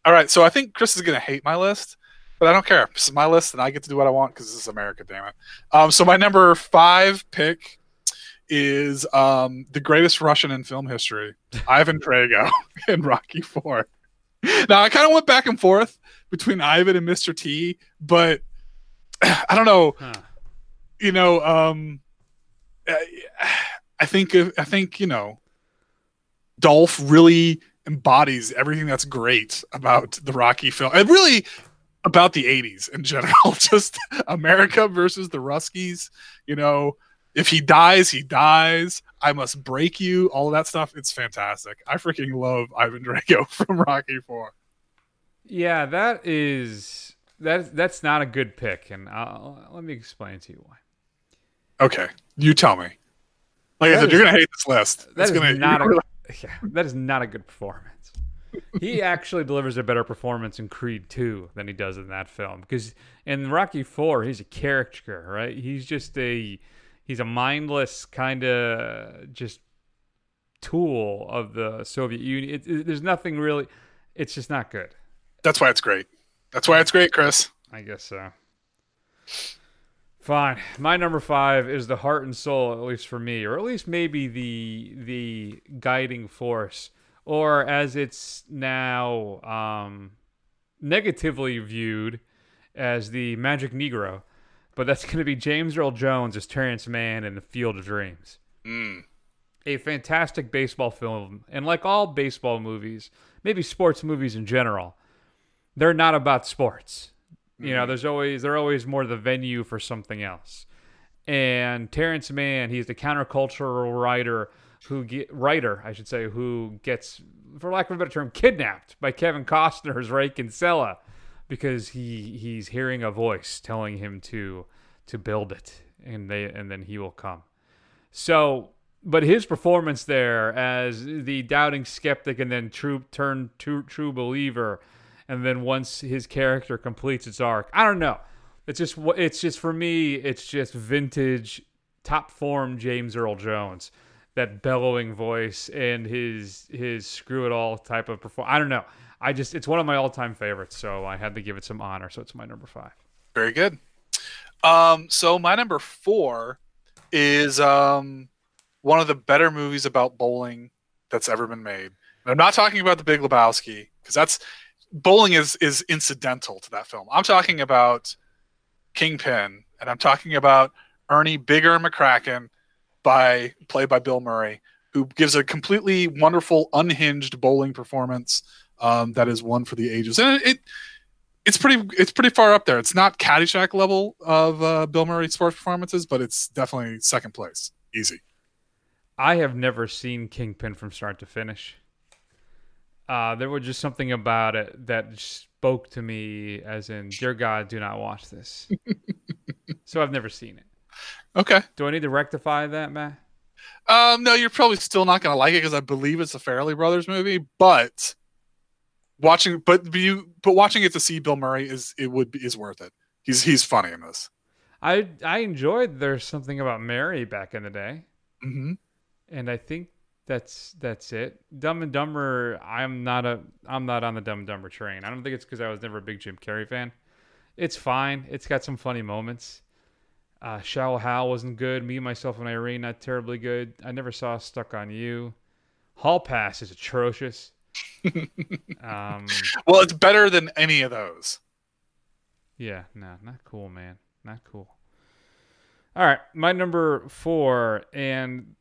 All right, so I think Chris is going to hate my list. But I don't care. This is my list, and I get to do what I want because this is America, damn it. Um, so my number five pick is um, the greatest Russian in film history, Ivan Drago in Rocky four. Now, I kind of went back and forth between Ivan and Mister T, but I don't know. Huh. You know, um, I think, I think, you know, Dolph really embodies everything that's great about the Rocky film. And really about the eighties in general, just America versus the Ruskies, you know, if he dies, he dies. I must break you. All of that stuff. It's fantastic. I freaking love Ivan Drago from Rocky four. Yeah, that is that. That's not a good pick, and I'll, let me explain to you why. Okay, you tell me. Like that I said, is, you're gonna hate this list. That's gonna not. A, yeah, that is not a good performance. He actually delivers a better performance in Creed two than he does in that film, because in Rocky four, he's a caricature, right? He's just a He's a mindless kind of just tool of the Soviet Union. It, it, there's nothing really. It's just not good. That's why it's great. That's why it's great, Chris. I guess so. Fine. My number five is the heart and soul, at least for me, or at least maybe the the guiding force, or as it's now um, negatively viewed as the Magic Negro. But that's going to be James Earl Jones as Terrence Mann in The Field of Dreams. Mm. A fantastic baseball film. And like all baseball movies, maybe sports movies in general, they're not about sports. Mm. You know, there's always, they're always more the venue for something else. And Terrence Mann, he's the countercultural writer who get, writer, I should say, who gets, for lack of a better term, kidnapped by Kevin Costner's Ray Kinsella, because he, he's hearing a voice telling him to to build it, and they and then he will come. So, but his performance there as the doubting skeptic and then true turned true, true believer, and then once his character completes its arc, I don't know. It's just it's just for me, it's just vintage top form James Earl Jones, that bellowing voice and his his screw it all type of performance. I don't know. I just, it's one of my all-time favorites, so I had to give it some honor, so it's my number five. Very good. Um, so my number four is um, one of the better movies about bowling that's ever been made. And I'm not talking about The Big Lebowski, because that's, bowling is, is incidental to that film. I'm talking about Kingpin, and I'm talking about Ernie Big Earn McCracken, by, played by Bill Murray, who gives a completely wonderful, unhinged bowling performance Um, that is one for the ages, and it, it it's pretty it's pretty far up there. It's not Caddyshack level of uh, Bill Murray sports performances, but it's definitely second place, easy. I have never seen Kingpin from start to finish. Uh, there was just something about it that spoke to me, as in, dear God, do not watch this. So I've never seen it. Okay. Do I need to rectify that, Matt? Um, no, you're probably still not going to like it because I believe it's a Farrelly Brothers movie, but. Watching, but you, but watching it to see Bill Murray is it would be, is worth it. He's he's funny in this. I I enjoyed There's Something About Mary back in the day, mm-hmm. and I think that's that's it. Dumb and Dumber. I'm not a I'm not on the Dumb and Dumber train. I don't think it's because I was never a big Jim Carrey fan. It's fine. It's got some funny moments. Uh, Shallow Hal wasn't good. Me, Myself, and Irene not terribly good. I never saw Stuck on You. Hall Pass is atrocious. um, well, it's better than any of those. Yeah, no, not cool, man. Not cool. All right, my number four, and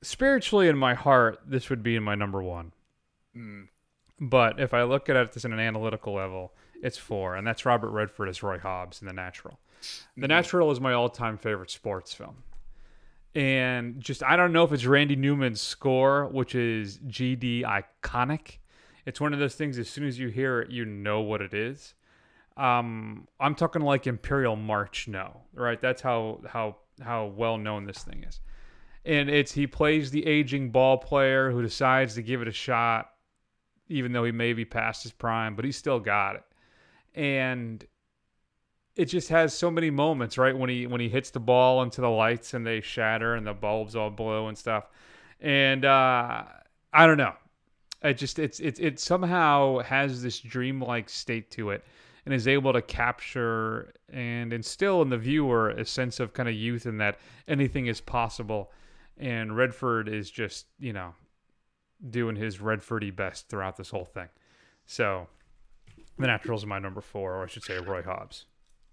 spiritually in my heart, this would be in my number one. Mm. But if I look at it this in an analytical level, it's four, and that's Robert Redford as Roy Hobbs in The Natural. Mm-hmm. The Natural is my all-time favorite sports film. And just, I don't know if it's Randy Newman's score, which is G D iconic. It's one of those things, as soon as you hear it, you know what it is. Um, I'm talking like Imperial March now, right? That's how, how, how well known this thing is. And it's, he plays the aging ball player who decides to give it a shot, even though he may be past his prime, but he's still got it. And it just has so many moments, right? When he when he hits the ball into the lights and they shatter and the bulbs all blow and stuff. And uh, I don't know. It just it's it's it somehow has this dreamlike state to it. and is able to capture and instill in the viewer a sense of kind of youth and that anything is possible. And Redford is just, you know, doing his Redfordy best throughout this whole thing. So The Natural's my number four, or I should say Roy Hobbs.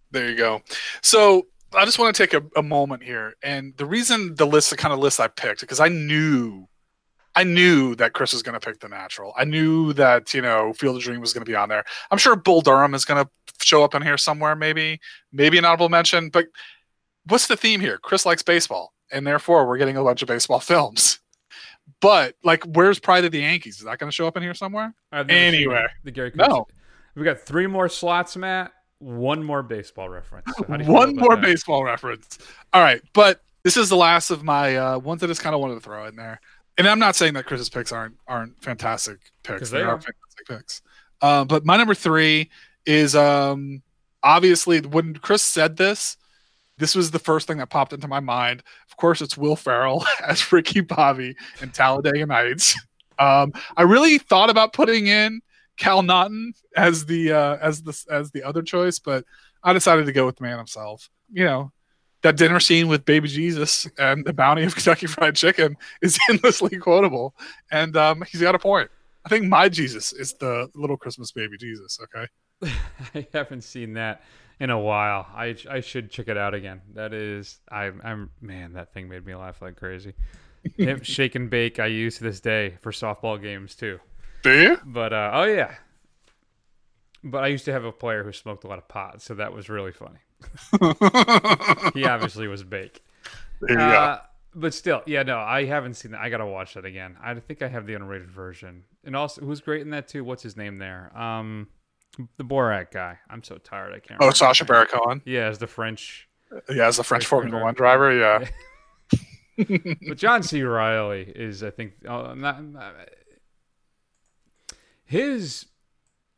There you go. So I just want to take a, a moment here. And the reason the list, the kind of list I picked, because I knew, I knew that Chris was going to pick The Natural. I knew that, you know, Field of Dream was going to be on there. I'm sure Bull Durham is going to show up in here somewhere, maybe, maybe an honorable mention. But what's the theme here? Chris likes baseball, and therefore we're getting a bunch of baseball films. But, like, where's Pride of the Yankees? Is that going to show up in here somewhere? Anyway. The Gary Coons. No. We got three more slots, Matt. One more baseball reference. So how do you One more that? baseball reference. All right. But this is the last of my uh, ones that I just kind of wanted to throw in there. And I'm not saying that Chris's picks aren't aren't fantastic picks. They, they are, are fantastic picks. Uh, but my number three is um, obviously when Chris said this, this was the first thing that popped into my mind. Of course, it's Will Ferrell as Ricky Bobby in Talladega Nights. Um, I really thought about putting in Cal Naughton as the uh, as the as the other choice, but I decided to go with the man himself. You know, that dinner scene with Baby Jesus and the bounty of Kentucky Fried Chicken is endlessly quotable, and um, he's got a point. I think My Jesus is the little Christmas baby Jesus. Okay, I haven't seen that in a while. I I should check it out again. That is, I, I'm man, that thing made me laugh like crazy. Shake and bake I use to this day for softball games too. Do you? But uh, oh yeah, but I used to have a player who smoked a lot of pot, so that was really funny. He obviously was baked. Yeah. Uh, but still, yeah, no, I haven't seen that. I gotta watch that again. I think I have the unrated version. And also, who's great in that too? What's his name there? Um, the Borat guy. I'm so tired. I can't. Oh, remember Sacha Baron Cohen. Yeah, as the French. Yeah, as the French, French Formula One driver. Yeah. But John C. Reilly is, I think, oh, not, not his.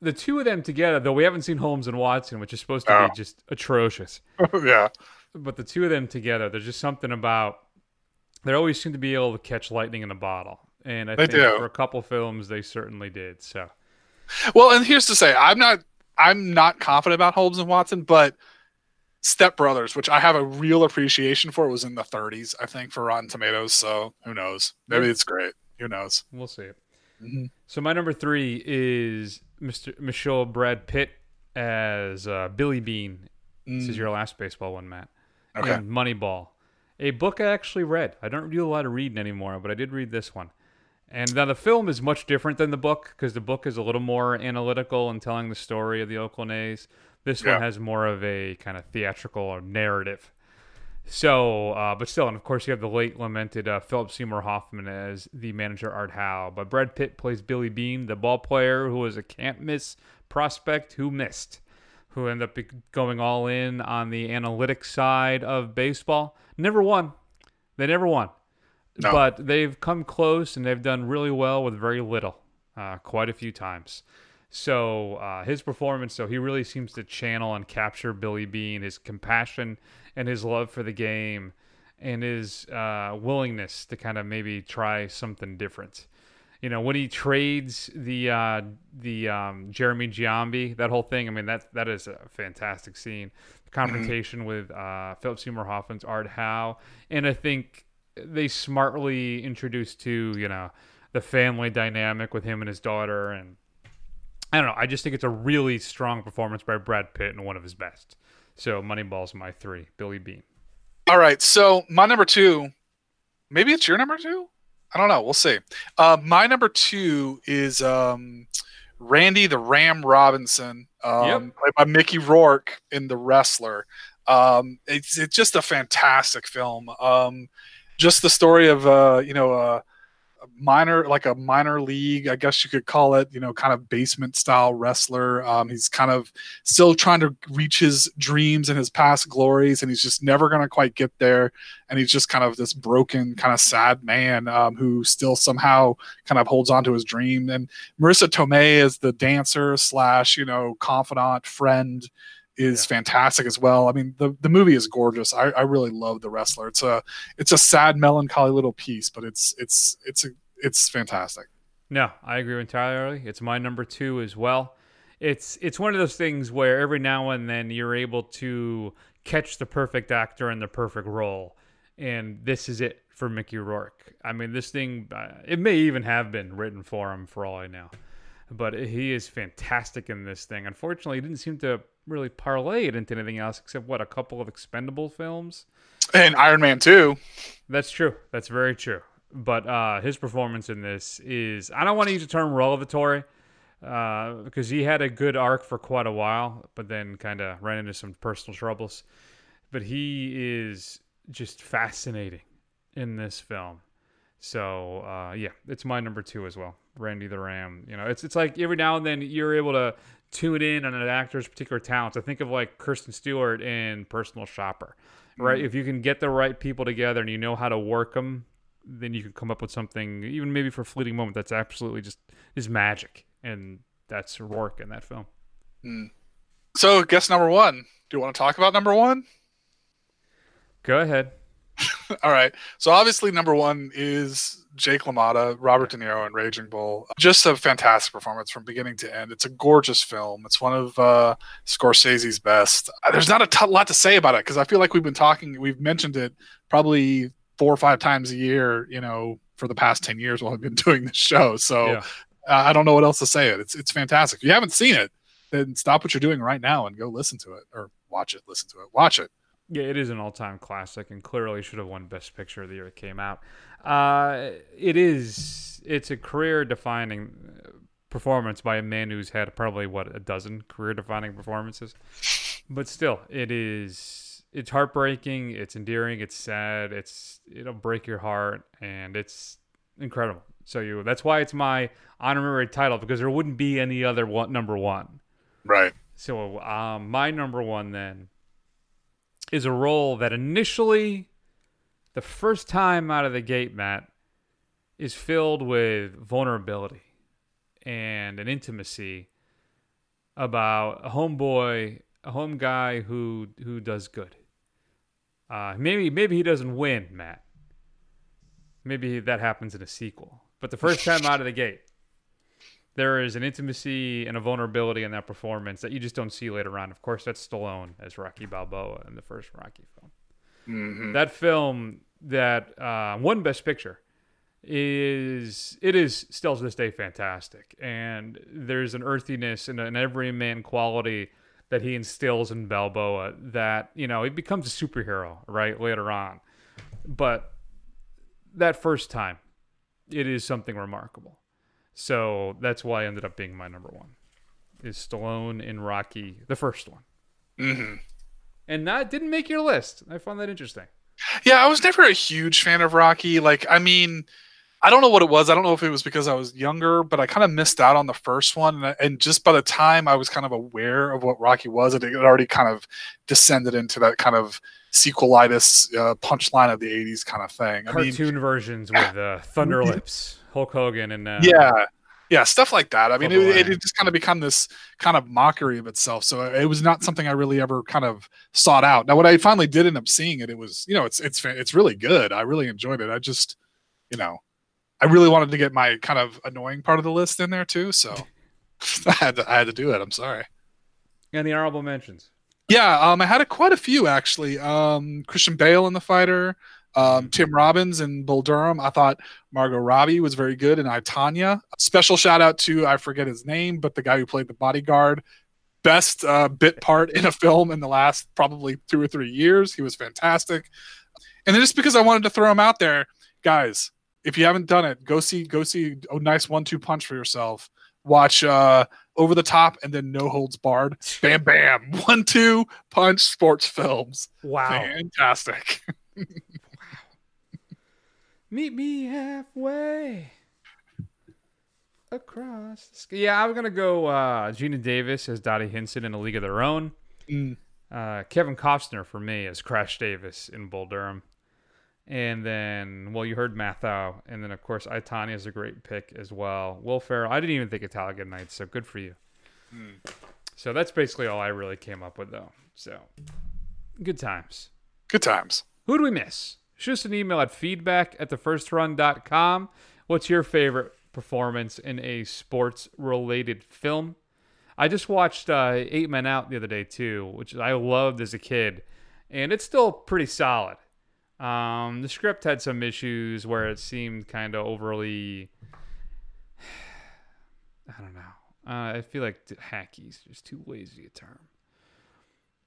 The two of them together, though we haven't seen Holmes and Watson, which is supposed to oh. be just atrocious. Yeah. But the two of them together, there's just something about, they always seem to be able to catch lightning in a bottle. And I they think do. for a couple films, they certainly did. So, well, and here's to say, I'm not, I'm not confident about Holmes and Watson, but Step Brothers, which I have a real appreciation for, was in the thirties, I think, for Rotten Tomatoes. So who knows? Maybe yeah. it's great. Who knows? We'll see it. Mm-hmm. So my number three is Mister Michelle Brad Pitt as uh, Billy Bean. Mm. This is your last baseball one, Matt. Okay. And Moneyball, a book I actually read. I don't do a lot of reading anymore, but I did read this one. And now the film is much different than the book because the book is a little more analytical and telling the story of the Oakland A's. This yeah. one has more of a kind of theatrical or narrative. So, uh, but still, and of course, you have the late lamented uh, Philip Seymour Hoffman as the manager, Art Howe. But Brad Pitt plays Billy Bean, the ball player who was a can't-miss prospect who missed, who ended up going all in on the analytics side of baseball. Never won. They never won. No. But they've come close, and they've done really well with very little uh, quite a few times. So uh, his performance, though, he really seems to channel and capture Billy Bean, his compassion and his love for the game and his uh, willingness to kind of maybe try something different. You know, when he trades the uh, the um, Jeremy Giambi, that whole thing, I mean, that that is a fantastic scene. The confrontation with uh, Philip Seymour Hoffman's Art Howe. And I think they smartly introduced to, you know, the family dynamic with him and his daughter, and I don't know. I just think it's a really strong performance by Brad Pitt and one of his best. So Moneyball's my three, Billy Bean. All right. So my number two, maybe it's your number two? I don't know. We'll see. Uh, my number two is um, Randy the Ram Robinson, um, yep. played by Mickey Rourke in The Wrestler. Um, it's, it's just a fantastic film. Um, just the story of, uh, you know, uh, minor like a minor league, I guess you could call it, you know, kind of basement style wrestler. Um, he's kind of still trying to reach his dreams and his past glories, and he's just never going to quite get there. And he's just kind of this broken, kind of sad man um, who still somehow kind of holds on to his dream. And Marissa Tomei is the dancer slash, you know, confidant friend is yeah. fantastic as well. I mean, the, the movie is gorgeous. I, I really love The Wrestler. It's a it's a sad, melancholy little piece, but it's it's it's a, it's fantastic. No, I agree entirely. It's my number two as well. it's it's one of those things where every now and then you're able to catch the perfect actor in the perfect role, and this is it for Mickey Rourke. I mean, this thing, uh, it may even have been written for him for all I know, but he is fantastic in this thing. Unfortunately, he didn't seem to really parlay it into anything else except, what, a couple of expendable films? And Iron Man two. That's true. That's very true. But uh, his performance in this is, I don't want to use the term revelatory, uh, because he had a good arc for quite a while, but then kind of ran into some personal troubles. But he is just fascinating in this film. So, uh, yeah, it's my number two as well. Randy the Ram. You know, it's it's like every now and then you're able to tune in on an actor's particular talents. I think of like Kristen Stewart in Personal Shopper, right? Mm-hmm. If you can get the right people together and you know how to work them, then you can come up with something, even maybe for a fleeting moment, that's absolutely just is magic. And that's Rourke in that film. Mm. So, guess number one. Do you want to talk about number one? Go ahead. All right. So obviously number one is Jake LaMotta, Robert De Niro, and Raging Bull. Just a fantastic performance from beginning to end. It's a gorgeous film. It's one of uh, Scorsese's best. There's not a t- lot to say about it because I feel like we've been talking, we've mentioned it probably four or five times a year, you know, for the past ten years while I've been doing this show. So yeah. uh, I don't know what else to say. It's it's fantastic. If you haven't seen it, then stop what you're doing right now and go listen to it or watch it, listen to it, watch it. Yeah, it is an all-time classic and clearly should have won Best Picture the year it came out. Uh, it is, it's a career-defining performance by a man who's had probably, what, a dozen career-defining performances. But still, it is, it's heartbreaking, it's endearing, it's sad, it's, it'll break your heart, and it's incredible. So you, that's why it's my honorary title, because there wouldn't be any other one, number one. Right. So um, my number one, then, is a role that initially, the first time out of the gate, Matt, is filled with vulnerability and an intimacy about a homeboy, a home guy who who does good. Uh, maybe maybe he doesn't win, Matt. Maybe that happens in a sequel. But the first time out of the gate, there is an intimacy and a vulnerability in that performance that you just don't see later on. Of course, that's Stallone as Rocky Balboa in the first Rocky film. Mm-hmm. That film that uh, won Best Picture is, it is still to this day fantastic. And there's an earthiness and an everyman quality that he instills in Balboa that, you know, he becomes a superhero, right, later on. But that first time, it is something remarkable. So that's why I ended up being my number one, is Stallone in Rocky, the first one. Mm-hmm. And that didn't make your list. I found that interesting. Yeah, I was never a huge fan of Rocky. Like, I mean, I don't know what it was. I don't know if it was because I was younger, but I kind of missed out on the first one. And, I, and just by the time I was kind of aware of what Rocky was, it, it already kind of descended into that kind of sequelitis uh, punchline of the eighties kind of thing. Cartoon I mean, versions with uh, Thunder Lips. Hulk Hogan and uh, yeah, yeah, stuff like that. I mean, it, it, it just kind of become this kind of mockery of itself. So it was not something I really ever kind of sought out. Now, when I finally did end up seeing it, it was, you know, it's it's it's really good. I really enjoyed it. I just, you know, I really wanted to get my kind of annoying part of the list in there too. So I had to, I had to do it. I'm sorry. And the honorable mentions. Yeah, um, I had a, quite a few actually. Um, Christian Bale in The Fighter. Um, Tim Robbins and Bull Durham. I thought Margot Robbie was very good in I, Tonya. Special shout out to, I forget his name, but the guy who played the bodyguard. Best uh, bit part in a film in the last probably two or three years. He was fantastic. And then just because I wanted to throw him out there, guys, if you haven't done it, go see go see a nice one two punch for yourself. Watch uh, Over the Top and then No Holds Barred. Bam, bam. one two punch sports films. Wow. Fantastic. Meet me halfway across the sky. Yeah, I'm going to go uh, Gina Davis as Dottie Hinson in A League of Their Own. Mm. Uh, Kevin Costner for me as Crash Davis in Bull Durham. And then, well, you heard Mathau. And then, of course, I, Tonya is a great pick as well. Will Ferrell. I didn't even think of Talladega Nights, so good for you. Mm. So that's basically all I really came up with, though. So good times. Good times. Who do we miss? Shoot us an email at feedback at the first run dot com. What's your favorite performance in a sports-related film? I just watched uh, Eight Men Out the other day too, which I loved as a kid, and it's still pretty solid. Um, the script had some issues where it seemed kind of overly, I don't know. Uh, I feel like hacky is just too lazy a term.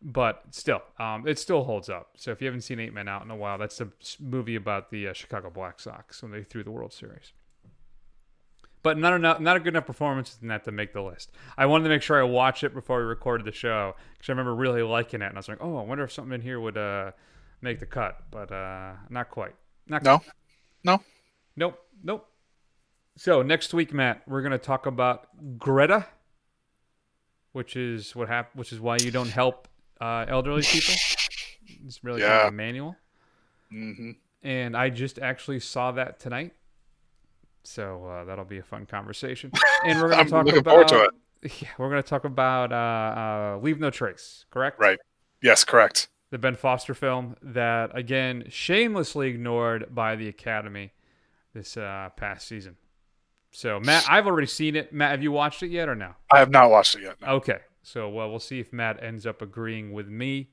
But still, um, it still holds up. So if you haven't seen Eight Men Out in a while, that's the movie about the uh, Chicago Black Sox when they threw the World Series. But not enough, not a good enough performance in that to make the list. I wanted to make sure I watched it before we recorded the show because I remember really liking it, and I was like, "Oh, I wonder if something in here would uh, make the cut," but uh, not quite. Not no, quite. no, nope, nope. So next week, Matt, we're gonna talk about Greta, which is what hap- which is why you don't help uh, elderly people. It's really yeah. kind of a manual. Mm-hmm. And I just actually saw that tonight. So uh, that'll be a fun conversation, and we're going to talk about. To it. Yeah, we're going to talk about uh, uh, Leave No Trace, correct? Right. Yes, correct. The Ben Foster film that again shamelessly ignored by the Academy this uh, past season. So Matt, I've already seen it. Matt, have you watched it yet or no? I have not watched it yet. No. Okay, so well, we'll see if Matt ends up agreeing with me,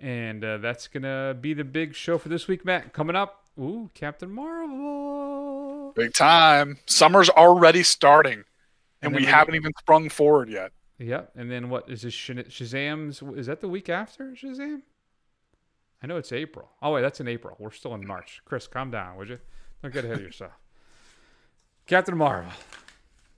and uh, that's going to be the big show for this week. Matt, coming up, ooh, Captain Marvel. Big time. Summer's already starting, and, and we haven't even sprung forward yet. Yep. And then what is this? Shazam's? Is that the week after Shazam? I know it's April. Oh, wait, that's in April. We're still in March. Chris, calm down, would you? Don't get ahead of yourself. Captain Marvel.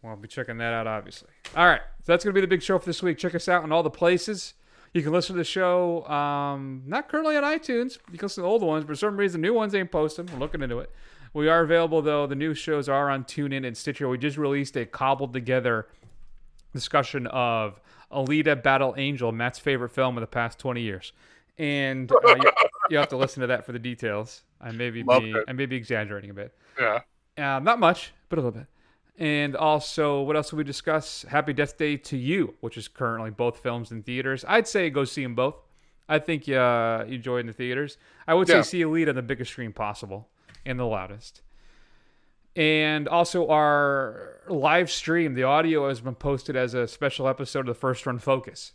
Well, I'll be checking that out, obviously. All right. So that's going to be the big show for this week. Check us out in all the places. You can listen to the show, um, not currently on iTunes. You can listen to the old ones. For some reason, new ones ain't posted. We're looking into it. We are available, though. The new shows are on TuneIn and Stitcher. We just released a cobbled-together discussion of Alita Battle Angel, Matt's favorite film of the past twenty years. And uh, you, you have to listen to that for the details. I may be, be I may be exaggerating a bit. Yeah. Uh, not much, but a little bit. And also, what else did we discuss? Happy Death Day to You, which is currently both films in theaters. I'd say go see them both. I think uh, you enjoy in the theaters. I would yeah. say see Alita on the biggest screen possible. And the loudest. And also our live stream, the audio has been posted as a special episode of the First Run Focus.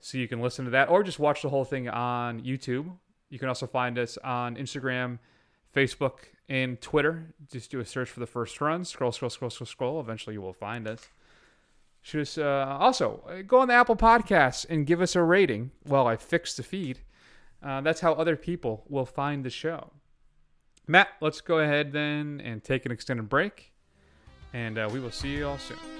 So you can listen to that or just watch the whole thing on YouTube. You can also find us on Instagram, Facebook, and Twitter. Just do a search for the First Run. Scroll, scroll, scroll, scroll, scroll. Eventually you will find us. Shoot us uh, also, go on the Apple Podcasts and give us a rating. Well, I fixed the feed. Uh, that's how other people will find the show. Matt, let's go ahead then and take an extended break, and uh, we will see you all soon.